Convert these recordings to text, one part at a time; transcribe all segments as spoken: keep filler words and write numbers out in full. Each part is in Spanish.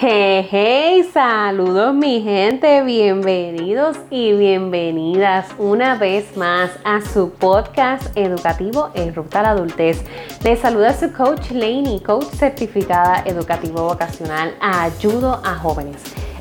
Hey, hey, saludos mi gente, bienvenidos y bienvenidas una vez más a su podcast educativo En Ruta a la Adultez. Les saluda su coach Leini, coach certificada educativo vocacional, ayudo a jóvenes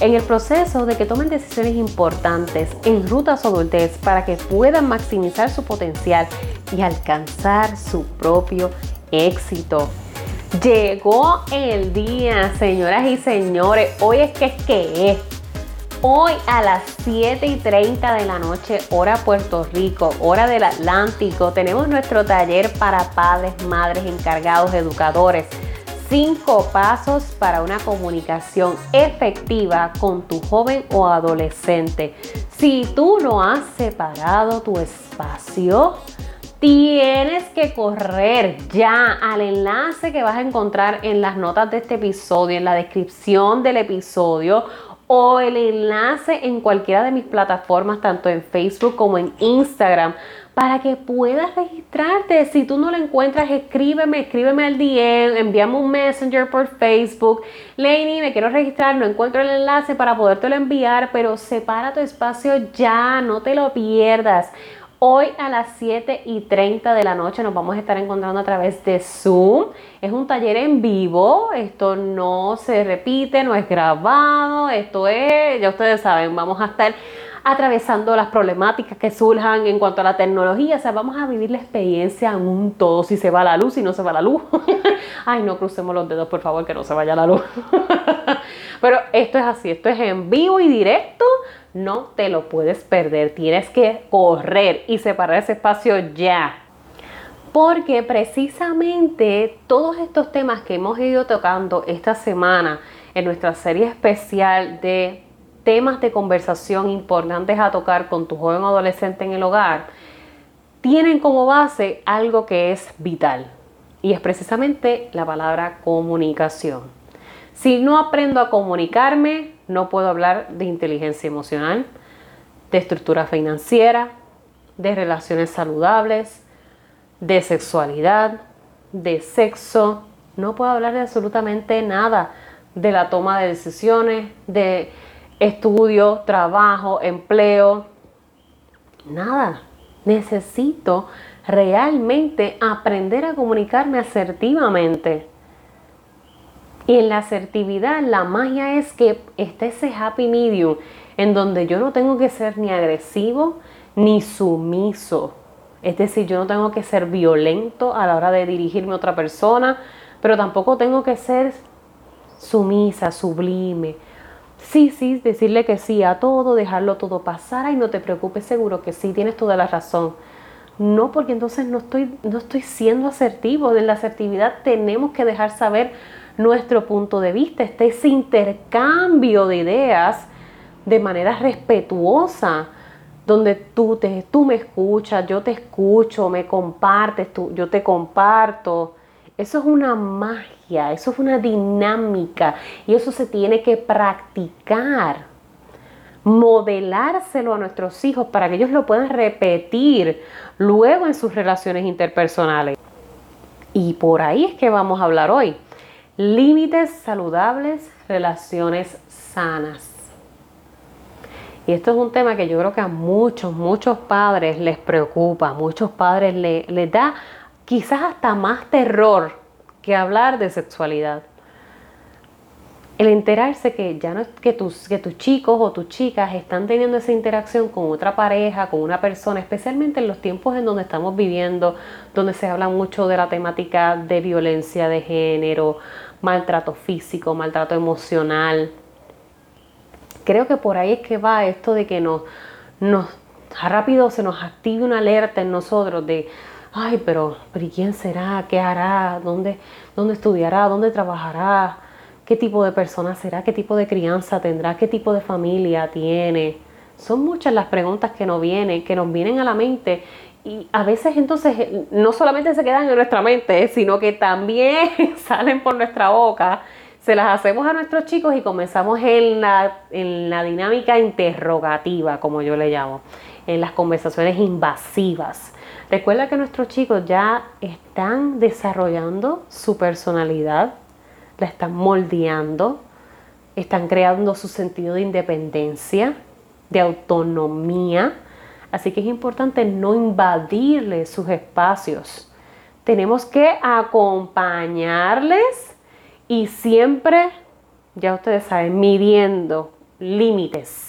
en el proceso de que tomen decisiones importantes en ruta a su adultez para que puedan maximizar su potencial y alcanzar su propio éxito. Llegó el día, señoras y señores. Hoy es que es que es. Hoy a las siete y treinta de la noche, hora Puerto Rico, hora del Atlántico, tenemos nuestro taller para padres, madres, encargados, educadores. Cinco pasos para una comunicación efectiva con tu joven o adolescente. Si tú no has separado tu espacio, tienes que correr ya al enlace que vas a encontrar en las notas de este episodio, en la descripción del episodio, o el enlace en cualquiera de mis plataformas, tanto en Facebook como en Instagram, para que puedas registrarte. Si tú no lo encuentras, escríbeme, escríbeme al D M, envíame un Messenger por Facebook. Laney, me quiero registrar, no encuentro el enlace para podértelo enviar, pero separa tu espacio ya, no te lo pierdas. Hoy a las siete y treinta de la noche nos vamos a estar encontrando a través de Zoom. Es un taller en vivo, esto no se repite, no es grabado, esto es, ya ustedes saben, vamos a estar atravesando las problemáticas que surjan en cuanto a la tecnología, o sea, vamos a vivir la experiencia en un todo, si se va la luz, si no se va la luz. Ay, no crucemos los dedos, por favor, que no se vaya la luz. Pero esto es así, esto es en vivo y directo. No te lo puedes perder, tienes que correr y separar ese espacio ya. Porque precisamente todos estos temas que hemos ido tocando esta semana en nuestra serie especial de temas de conversación importantes a tocar con tu joven adolescente en el hogar, tienen como base algo que es vital y es precisamente la palabra comunicación. Si no aprendo a comunicarme, no puedo hablar de inteligencia emocional, de estructura financiera, de relaciones saludables, de sexualidad, de sexo. No puedo hablar de absolutamente nada, de la toma de decisiones, de estudio, trabajo, empleo. Nada. Necesito realmente aprender a comunicarme asertivamente. Y en la asertividad, la magia es que está ese happy medium en donde yo no tengo que ser ni agresivo ni sumiso. Es decir, yo no tengo que ser violento a la hora de dirigirme a otra persona, pero tampoco tengo que ser sumisa, sublime. Sí, sí, decirle que sí a todo, dejarlo todo pasar. Ay, no te preocupes, seguro que sí, tienes toda la razón. No, porque entonces no estoy, no estoy siendo asertivo. En la asertividad tenemos que dejar saber nuestro punto de vista, este ese intercambio de ideas de manera respetuosa, donde tú, te, tú me escuchas, yo te escucho, me compartes, tú, yo te comparto. Eso es una magia, eso es una dinámica y eso se tiene que practicar, modelárselo a nuestros hijos para que ellos lo puedan repetir luego en sus relaciones interpersonales. Y por ahí es que vamos a hablar hoy. Límites saludables, relaciones sanas. Y esto es un tema que yo creo que a muchos, muchos padres les preocupa, a muchos padres le, les da quizás hasta más terror que hablar de sexualidad. El enterarse que ya no es que tus, que tus chicos o tus chicas están teniendo esa interacción con otra pareja, con una persona, especialmente en los tiempos en donde estamos viviendo, donde se habla mucho de la temática de violencia de género, maltrato físico, maltrato emocional. Creo que por ahí es que va esto de que nos, nos rápido se nos active una alerta en nosotros de ay, pero, pero ¿y quién será? ¿Qué hará? ¿Dónde, dónde estudiará? ¿Dónde trabajará? ¿Qué tipo de persona será? ¿Qué tipo de crianza tendrá? ¿Qué tipo de familia tiene? Son muchas las preguntas que nos vienen, que nos vienen a la mente y a veces entonces no solamente se quedan en nuestra mente, sino que también salen por nuestra boca, se las hacemos a nuestros chicos y comenzamos en la, en la dinámica interrogativa, como yo le llamo, en las conversaciones invasivas. Recuerda que nuestros chicos ya están desarrollando su personalidad, la están moldeando, están creando su sentido de independencia, de autonomía. Así que es importante no invadirles sus espacios. Tenemos que acompañarles y siempre, ya ustedes saben, midiendo límites.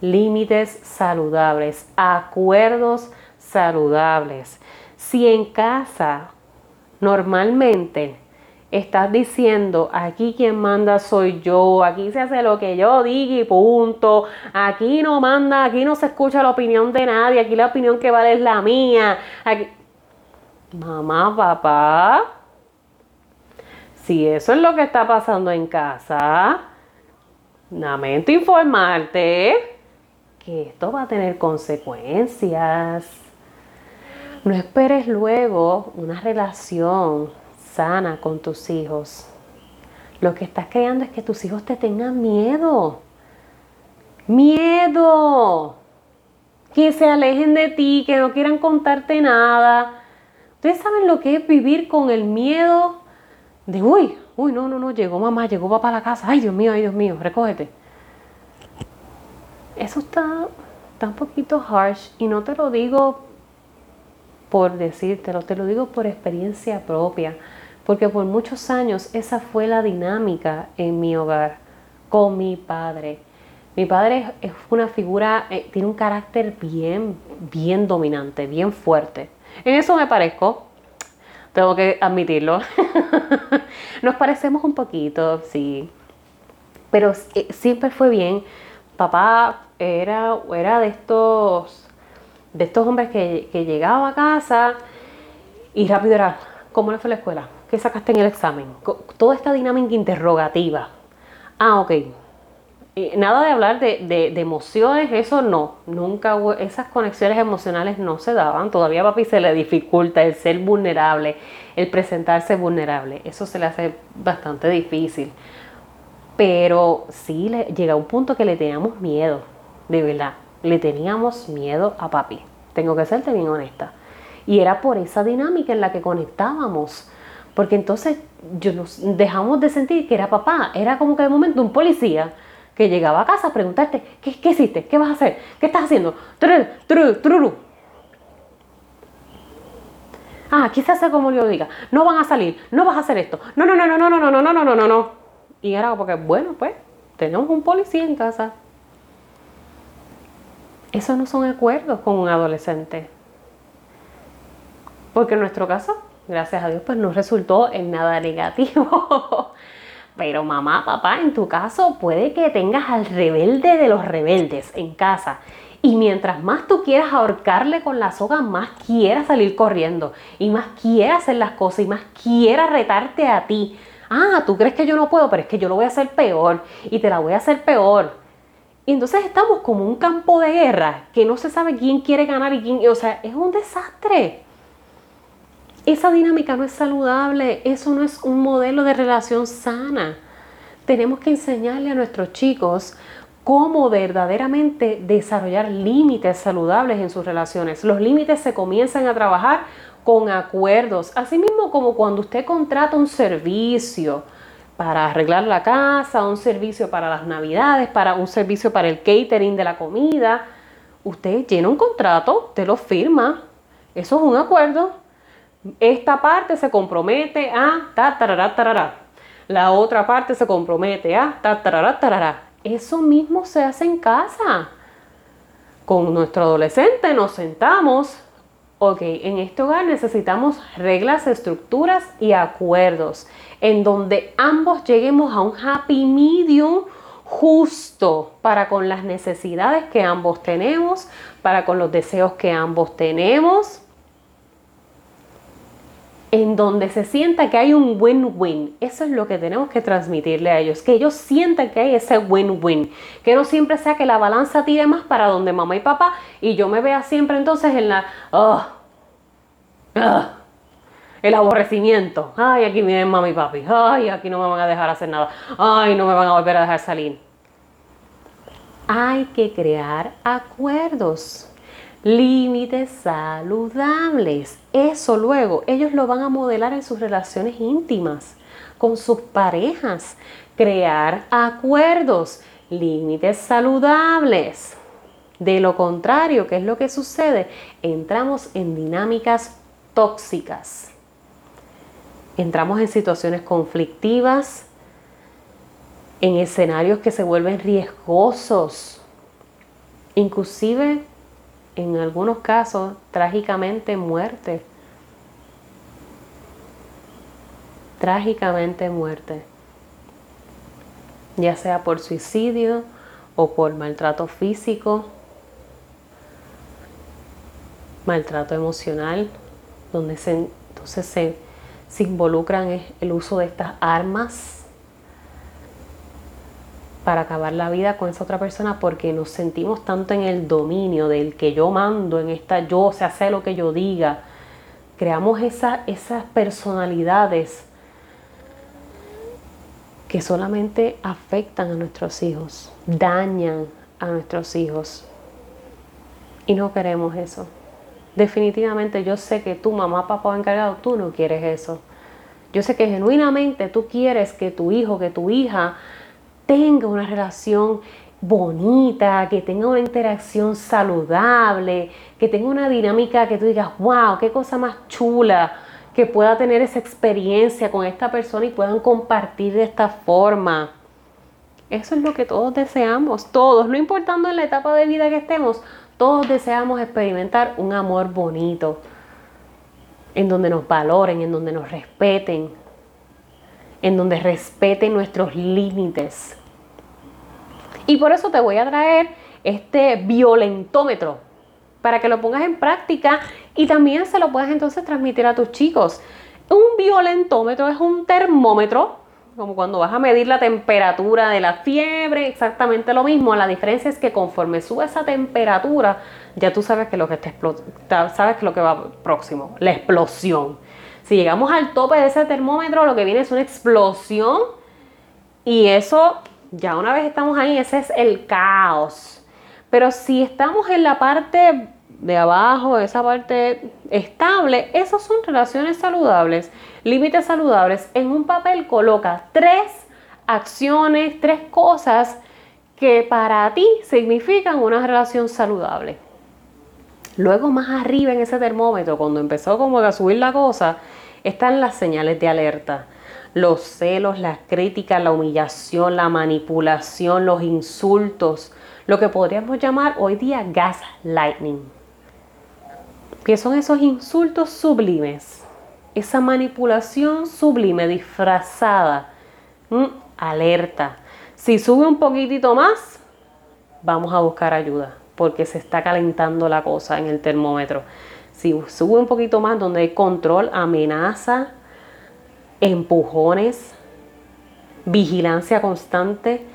Límites saludables, acuerdos saludables. Si en casa normalmente estás diciendo, aquí quien manda soy yo, aquí se hace lo que yo diga y punto, aquí no manda, aquí no se escucha la opinión de nadie, aquí la opinión que vale es la mía, aquí... Mamá, papá, si eso es lo que está pasando en casa, lamento informarte que esto va a tener consecuencias. No esperes luego una relación sana con tus hijos. Lo que estás creando es que tus hijos te tengan miedo. Miedo. Que se alejen de ti, que no quieran contarte nada. Ustedes saben lo que es vivir con el miedo de uy, uy, no, no, no, llegó mamá, llegó papá a la casa. Ay, Dios mío, ay, Dios mío, recógete. Eso está, está un poquito harsh y no te lo digo por decírtelo, te lo digo por experiencia propia, porque por muchos años esa fue la dinámica en mi hogar, con mi padre. Mi padre es una figura, eh, tiene un carácter bien, bien dominante, bien fuerte. En eso me parezco, tengo que admitirlo. Nos parecemos un poquito, sí, pero eh, siempre fue bien. Papá era, era de estos... de estos hombres que, que llegaba a casa y rápido era, ¿cómo le fue la escuela? ¿Qué sacaste en el examen? Toda esta dinámica interrogativa. Ah, ok. Eh, nada de hablar de, de, de emociones, eso no. Nunca hubo, esas conexiones emocionales no se daban. Todavía a papi se le dificulta el ser vulnerable, el presentarse vulnerable. Eso se le hace bastante difícil. Pero sí, le, llega un punto que le teníamos miedo, de verdad. Le teníamos miedo a papi, tengo que serte bien honesta. Y era por esa dinámica en la que conectábamos, porque entonces yo nos dejamos de sentir que era papá. Era como que de momento un policía que llegaba a casa a preguntarte, ¿qué, qué hiciste? ¿Qué vas a hacer? ¿Qué estás haciendo? Tru, tru, tru. Ah, aquí se hace como yo diga, no van a salir, no vas a hacer esto, no, no, no, no, no, no, no, no, no, no, no. Y era porque, bueno, pues, tenemos un policía en casa. Esos no son acuerdos con un adolescente. Porque en nuestro caso, gracias a Dios, pues no resultó en nada negativo. Pero mamá, papá, en tu caso puede que tengas al rebelde de los rebeldes en casa. Y mientras más tú quieras ahorcarle con la soga, más quieras salir corriendo. Y más quieras hacer las cosas y más quieras retarte a ti. Ah, tú crees que yo no puedo, pero es que yo lo voy a hacer peor. Y te la voy a hacer peor. Y entonces estamos como un campo de guerra que no se sabe quién quiere ganar y quién... O sea, es un desastre. Esa dinámica no es saludable. Eso no es un modelo de relación sana. Tenemos que enseñarle a nuestros chicos cómo verdaderamente desarrollar límites saludables en sus relaciones. Los límites se comienzan a trabajar con acuerdos. Asimismo, como cuando usted contrata un servicio para arreglar la casa, un servicio para las navidades, para un servicio para el catering de la comida. Usted llena un contrato, usted lo firma. Eso es un acuerdo. Esta parte se compromete a ta tarará tarará. La otra parte se compromete a ta tarará tarará. Eso mismo se hace en casa. Con nuestro adolescente nos sentamos. Ok, en este hogar necesitamos reglas, estructuras y acuerdos en donde ambos lleguemos a un happy medium justo para con las necesidades que ambos tenemos, para con los deseos que ambos tenemos, en donde se sienta que hay un win-win. Eso es lo que tenemos que transmitirle a ellos, que ellos sientan que hay ese win-win, que no siempre sea que la balanza tire más para donde mamá y papá y yo me vea siempre entonces en la oh, oh, el aborrecimiento. Ay, aquí vienen mamá y papi, ay, aquí no me van a dejar hacer nada, ay, no me van a volver a dejar salir. Hay que crear acuerdos, límites saludables. Eso luego ellos lo van a modelar en sus relaciones íntimas con sus parejas, crear acuerdos, límites saludables. De lo contrario, ¿qué es lo que sucede? Entramos en dinámicas tóxicas. Entramos en situaciones conflictivas, en escenarios que se vuelven riesgosos, inclusive en algunos casos, trágicamente muerte. Trágicamente muerte. Ya sea por suicidio o por maltrato físico, maltrato emocional, donde se, entonces se, se involucran el uso de estas armas para acabar la vida con esa otra persona, porque nos sentimos tanto en el dominio del que yo mando, en esta yo, se hace lo que yo diga. Creamos esa, esas personalidades que solamente afectan a nuestros hijos, dañan a nuestros hijos. Y no queremos eso. Definitivamente yo sé que tu mamá, papá o encargado, tú no quieres eso. Yo sé que genuinamente tú quieres que tu hijo, que tu hija tenga una relación bonita, que tenga una interacción saludable, que tenga una dinámica que tú digas, wow, qué cosa más chula, que pueda tener esa experiencia con esta persona y puedan compartir de esta forma. Eso es lo que todos deseamos, todos, no importando en la etapa de vida que estemos, todos deseamos experimentar un amor bonito, en donde nos valoren, en donde nos respeten, en donde respeten nuestros límites. Y por eso te voy a traer este violentómetro, para que lo pongas en práctica y también se lo puedas entonces transmitir a tus chicos. Un violentómetro es un termómetro, como cuando vas a medir la temperatura de la fiebre, exactamente lo mismo. La diferencia es que conforme sube esa temperatura, ya tú sabes que lo que, te sabes que, lo que va próximo, la explosión. Si llegamos al tope de ese termómetro, lo que viene es una explosión, y eso, ya una vez estamos ahí, ese es el caos. Pero si estamos en la parte de abajo, esa parte estable, esas son relaciones saludables, límites saludables. En un papel coloca tres acciones, tres cosas que para ti significan una relación saludable. Luego más arriba en ese termómetro, cuando empezó como a subir la cosa, están las señales de alerta. Los celos, las críticas, la humillación, la manipulación, los insultos, lo que podríamos llamar hoy día gaslighting, que son esos insultos sublimes, esa manipulación sublime disfrazada. Mm, alerta. Si sube un poquitito más, vamos a buscar ayuda, porque se está calentando la cosa en el termómetro. Si sube un poquito más, donde hay control, amenaza, empujones, vigilancia constante.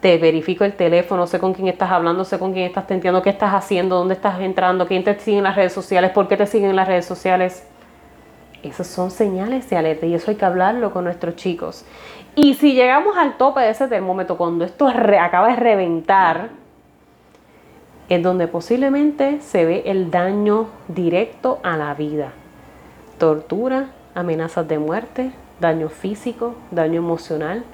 Te verifico el teléfono, sé con quién estás hablando, sé con quién estás tenteando, qué estás haciendo, dónde estás entrando, quién te sigue en las redes sociales, por qué te siguen en las redes sociales. Esas son señales de alerta y eso hay que hablarlo con nuestros chicos. Y si llegamos al tope de ese termómetro, cuando esto re- acaba de reventar, es donde posiblemente se ve el daño directo a la vida. Tortura, amenazas de muerte, daño físico, daño emocional.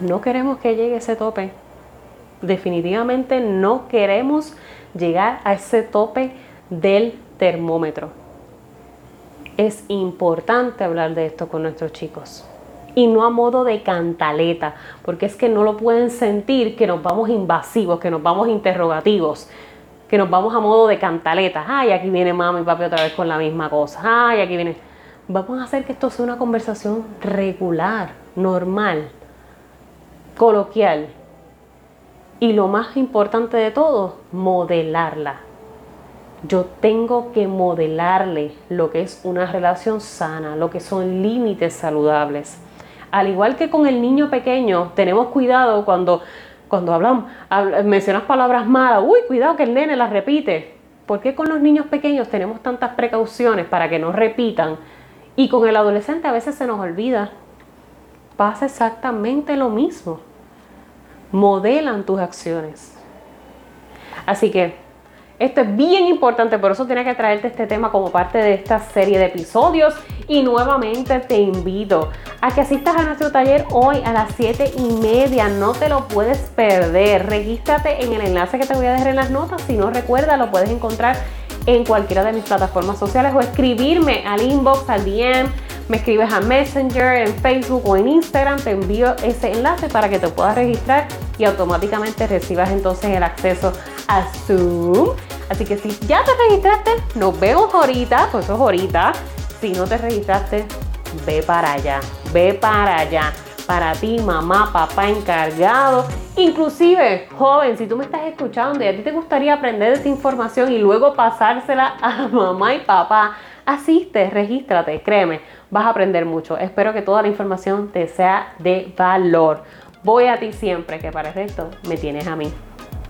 No queremos que llegue ese tope. Definitivamente no queremos llegar a ese tope del termómetro. Es importante hablar de esto con nuestros chicos. Y no a modo de cantaleta, porque es que no lo pueden sentir que nos vamos invasivos, que nos vamos interrogativos, que nos vamos a modo de cantaleta. Ay, aquí viene mami y papi otra vez con la misma cosa. Ay, aquí viene. Vamos a hacer que esto sea una conversación regular, normal, coloquial, y lo más importante de todo, modelarla. Yo tengo que modelarle lo que es una relación sana, lo que son límites saludables. Al igual que con el niño pequeño, tenemos cuidado cuando, cuando hablamos, habl- mencionas palabras malas, uy, cuidado que el nene las repite. ¿Por qué con los niños pequeños tenemos tantas precauciones para que no repitan? Y con el adolescente a veces se nos olvida. Pasa exactamente lo mismo. Modelan tus acciones. Así que Esto es bien importante, por eso tenía que traerte este tema como parte de esta serie de episodios. Y nuevamente te invito a que asistas a nuestro taller hoy a las siete y media. No te lo puedes perder. Regístrate en el enlace que te voy a dejar en las notas. Si no, recuerda, lo puedes encontrar en cualquiera de mis plataformas sociales o escribirme al inbox, al D M. Me escribes a Messenger, en Facebook o en Instagram. Te envío ese enlace para que te puedas registrar y automáticamente recibas entonces el acceso a Zoom. Así que si ya te registraste, nos vemos ahorita, pues eso es ahorita. Si no te registraste, ve para allá, ve para allá. Para ti, mamá, papá, encargado, inclusive, joven, si tú me estás escuchando y a ti te gustaría aprender esa información y luego pasársela a mamá y papá, asiste, regístrate, créeme, vas a aprender mucho. Espero que toda la información te sea de valor. Voy a ti siempre, que para el resto me tienes a mí.